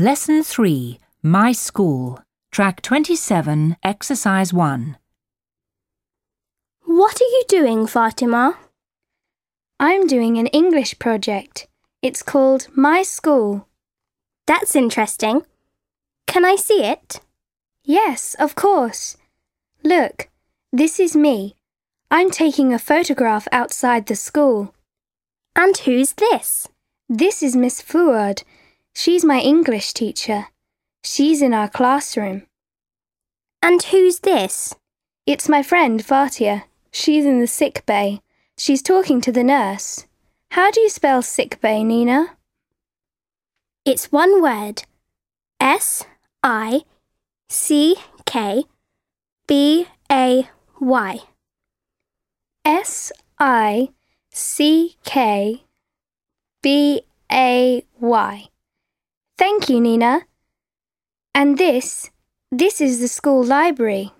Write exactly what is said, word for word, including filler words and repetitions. Lesson three, My School, Track twenty-seven, Exercise one. What are you doing, Fatima? I'm doing an English project. It's called My School. That's interesting. Can I see it? Yes, of course. Look, this is me. I'm taking a photograph outside the school. And who's this? This is Miss Fuard. She's my English teacher. She's in our classroom. And who's this? It's my friend Fatia. She's in the sick bay. She's talking to the nurse. How do you spell sick bay, Nina? It's one word. S I C K B A Y. S I C K B A Y. Thank you, Nina. And this, this is the school library.